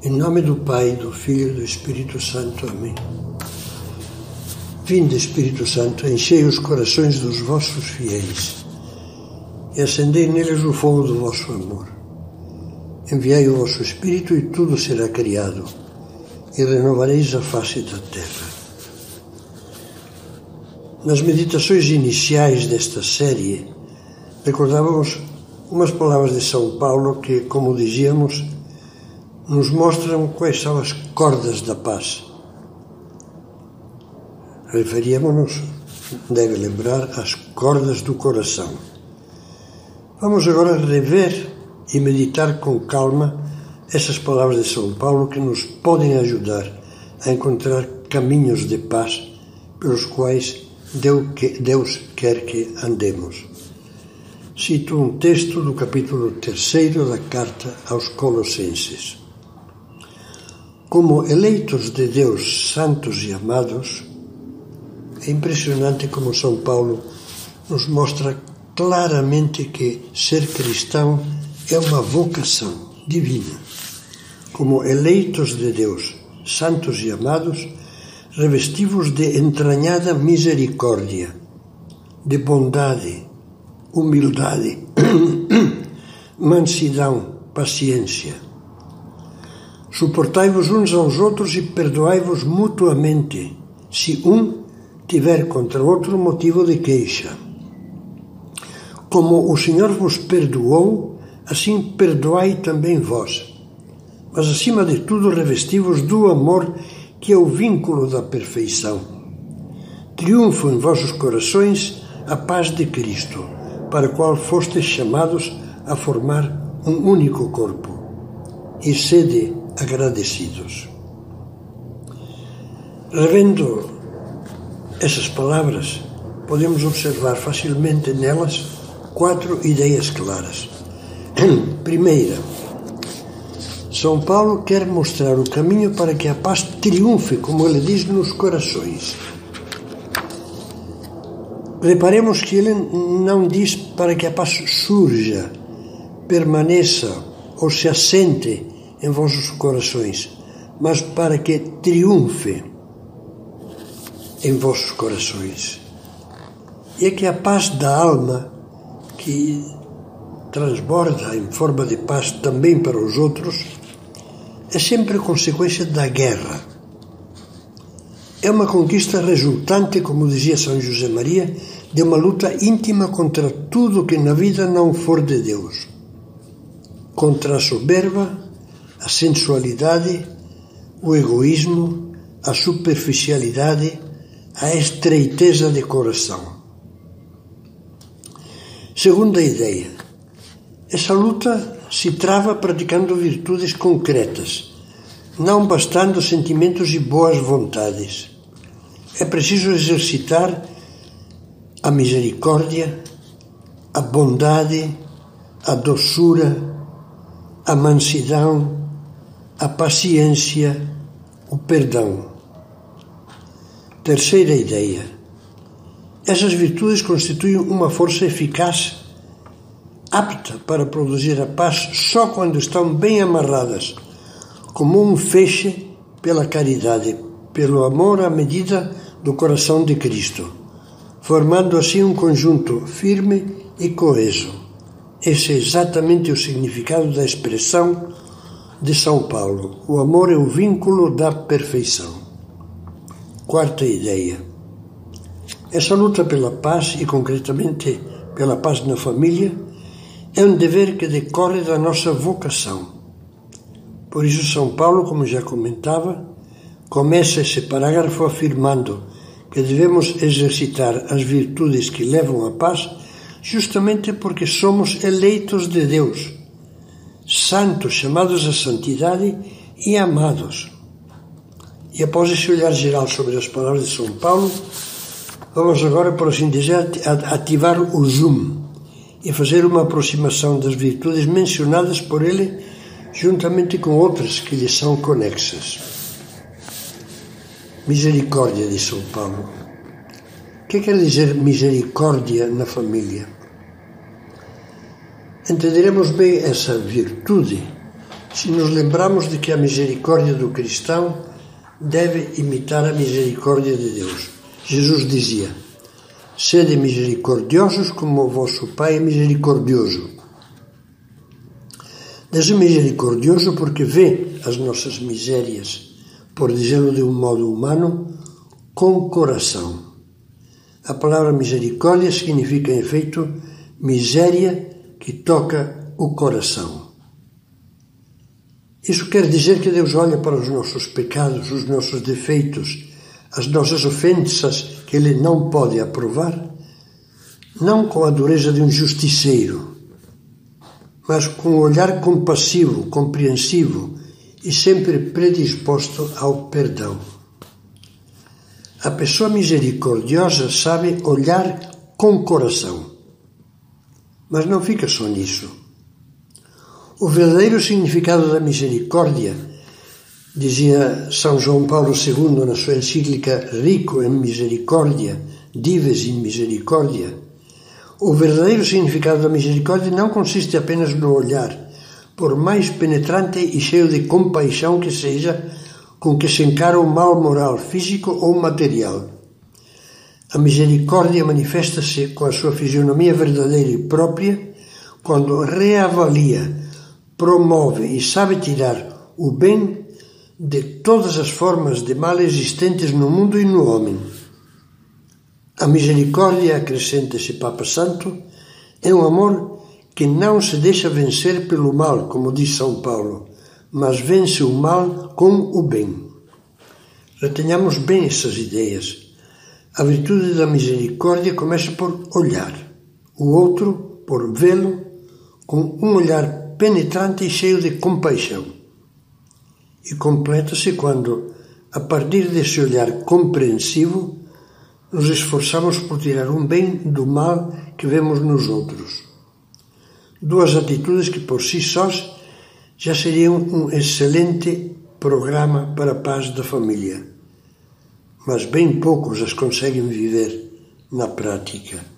Em nome do Pai, do Filho e do Espírito Santo. Amém. Vinde, Espírito Santo, enchei os corações dos vossos fiéis e acendei neles o fogo do vosso amor. Enviai o vosso Espírito e tudo será criado e renovareis a face da terra. Nas meditações iniciais desta série, recordávamos umas palavras de São Paulo que, como dizíamos, nos mostram quais são as cordas da paz. Referíamos-nos, deve lembrar, às cordas do coração. Vamos agora rever e meditar com calma essas palavras de São Paulo que nos podem ajudar a encontrar caminhos de paz pelos quais Deus quer que andemos. Cito um texto do capítulo 3 da Carta aos Colossenses. Como eleitos de Deus, santos e amados, é impressionante como São Paulo nos mostra claramente que ser cristão é uma vocação divina. Como eleitos de Deus, santos e amados, revestivos de entranhada misericórdia, de bondade, humildade, mansidão, paciência. Suportai-vos uns aos outros e perdoai-vos mutuamente, se um tiver contra outro motivo de queixa. Como o Senhor vos perdoou, assim perdoai também vós. Mas acima de tudo revesti-vos do amor, que é o vínculo da perfeição. Triunfo em vossos corações a paz de Cristo, para a qual fostes chamados a formar um único corpo. E sede agradecidos. Revendo essas palavras, podemos observar facilmente nelas 4 ideias claras. Primeira, São Paulo quer mostrar o caminho para que a paz triunfe, como ele diz, nos corações. Reparemos que ele não diz para que a paz surja, permaneça ou se assente em vossos corações, mas para que triunfe em vossos corações. E é que a paz da alma, que transborda em forma de paz também para os outros, é sempre consequência da guerra. É uma conquista resultante, como dizia São José Maria, de uma luta íntima contra tudo que na vida não for de Deus. Contra a soberba, a sensualidade, o egoísmo, a superficialidade, a estreiteza de coração. Segunda ideia. Essa luta se trava praticando virtudes concretas, não bastando sentimentos e boas vontades. É preciso exercitar a misericórdia, a bondade, a doçura, a mansidão, a paciência, o perdão. Terceira ideia. Essas virtudes constituem uma força eficaz, apta para produzir a paz só quando estão bem amarradas, como um feixe pela caridade, pelo amor à medida do coração de Cristo, formando assim um conjunto firme e coeso. Esse é exatamente o significado da expressão de São Paulo. O amor é o vínculo da perfeição. Quarta ideia. Essa luta pela paz, e concretamente pela paz na família, é um dever que decorre da nossa vocação. Por isso São Paulo, como já comentava, começa esse parágrafo afirmando que devemos exercitar as virtudes que levam à paz justamente porque somos eleitos de Deus, santos chamados à santidade e amados. E após esse olhar geral sobre as palavras de São Paulo, vamos agora, por assim dizer, ativar o zoom e fazer uma aproximação das virtudes mencionadas por ele, juntamente com outras que lhe são conexas. Misericórdia de São Paulo. O que quer dizer misericórdia na família? Entenderemos bem essa virtude se nos lembrarmos de que a misericórdia do cristão deve imitar a misericórdia de Deus. Jesus dizia: sede misericordiosos como o vosso Pai é misericordioso. Deus é misericordioso porque vê as nossas misérias, por dizê-lo de um modo humano, com coração. A palavra misericórdia significa, em efeito, miséria que toca o coração. Isso quer dizer que Deus olha para os nossos pecados, os nossos defeitos, as nossas ofensas que Ele não pode aprovar, não com a dureza de um justiceiro, mas com um olhar compassivo, compreensivo e sempre predisposto ao perdão. A pessoa misericordiosa sabe olhar com coração, mas não fica só nisso. O verdadeiro significado da misericórdia, dizia São João Paulo II na sua encíclica Rico em Misericordia, Dives in misericordia, o verdadeiro significado da misericórdia não consiste apenas no olhar, por mais penetrante e cheio de compaixão que seja, com que se encara o mal moral, físico ou material. A misericórdia manifesta-se com a sua fisionomia verdadeira e própria, quando reavalia, promove e sabe tirar o bem de todas as formas de mal existentes no mundo e no homem. A misericórdia, acrescenta esse Papa Santo, é um amor que não se deixa vencer pelo mal, como diz São Paulo, mas vence o mal com o bem. Retenhamos bem essas ideias. A virtude da misericórdia começa por olhar o outro, por vê-lo, com um olhar penetrante e cheio de compaixão. E completa-se quando, a partir desse olhar compreensivo, nos esforçamos por tirar um bem do mal que vemos nos outros. Duas atitudes que por si sós já seriam um excelente programa para a paz da família, mas bem poucos as conseguem viver na prática.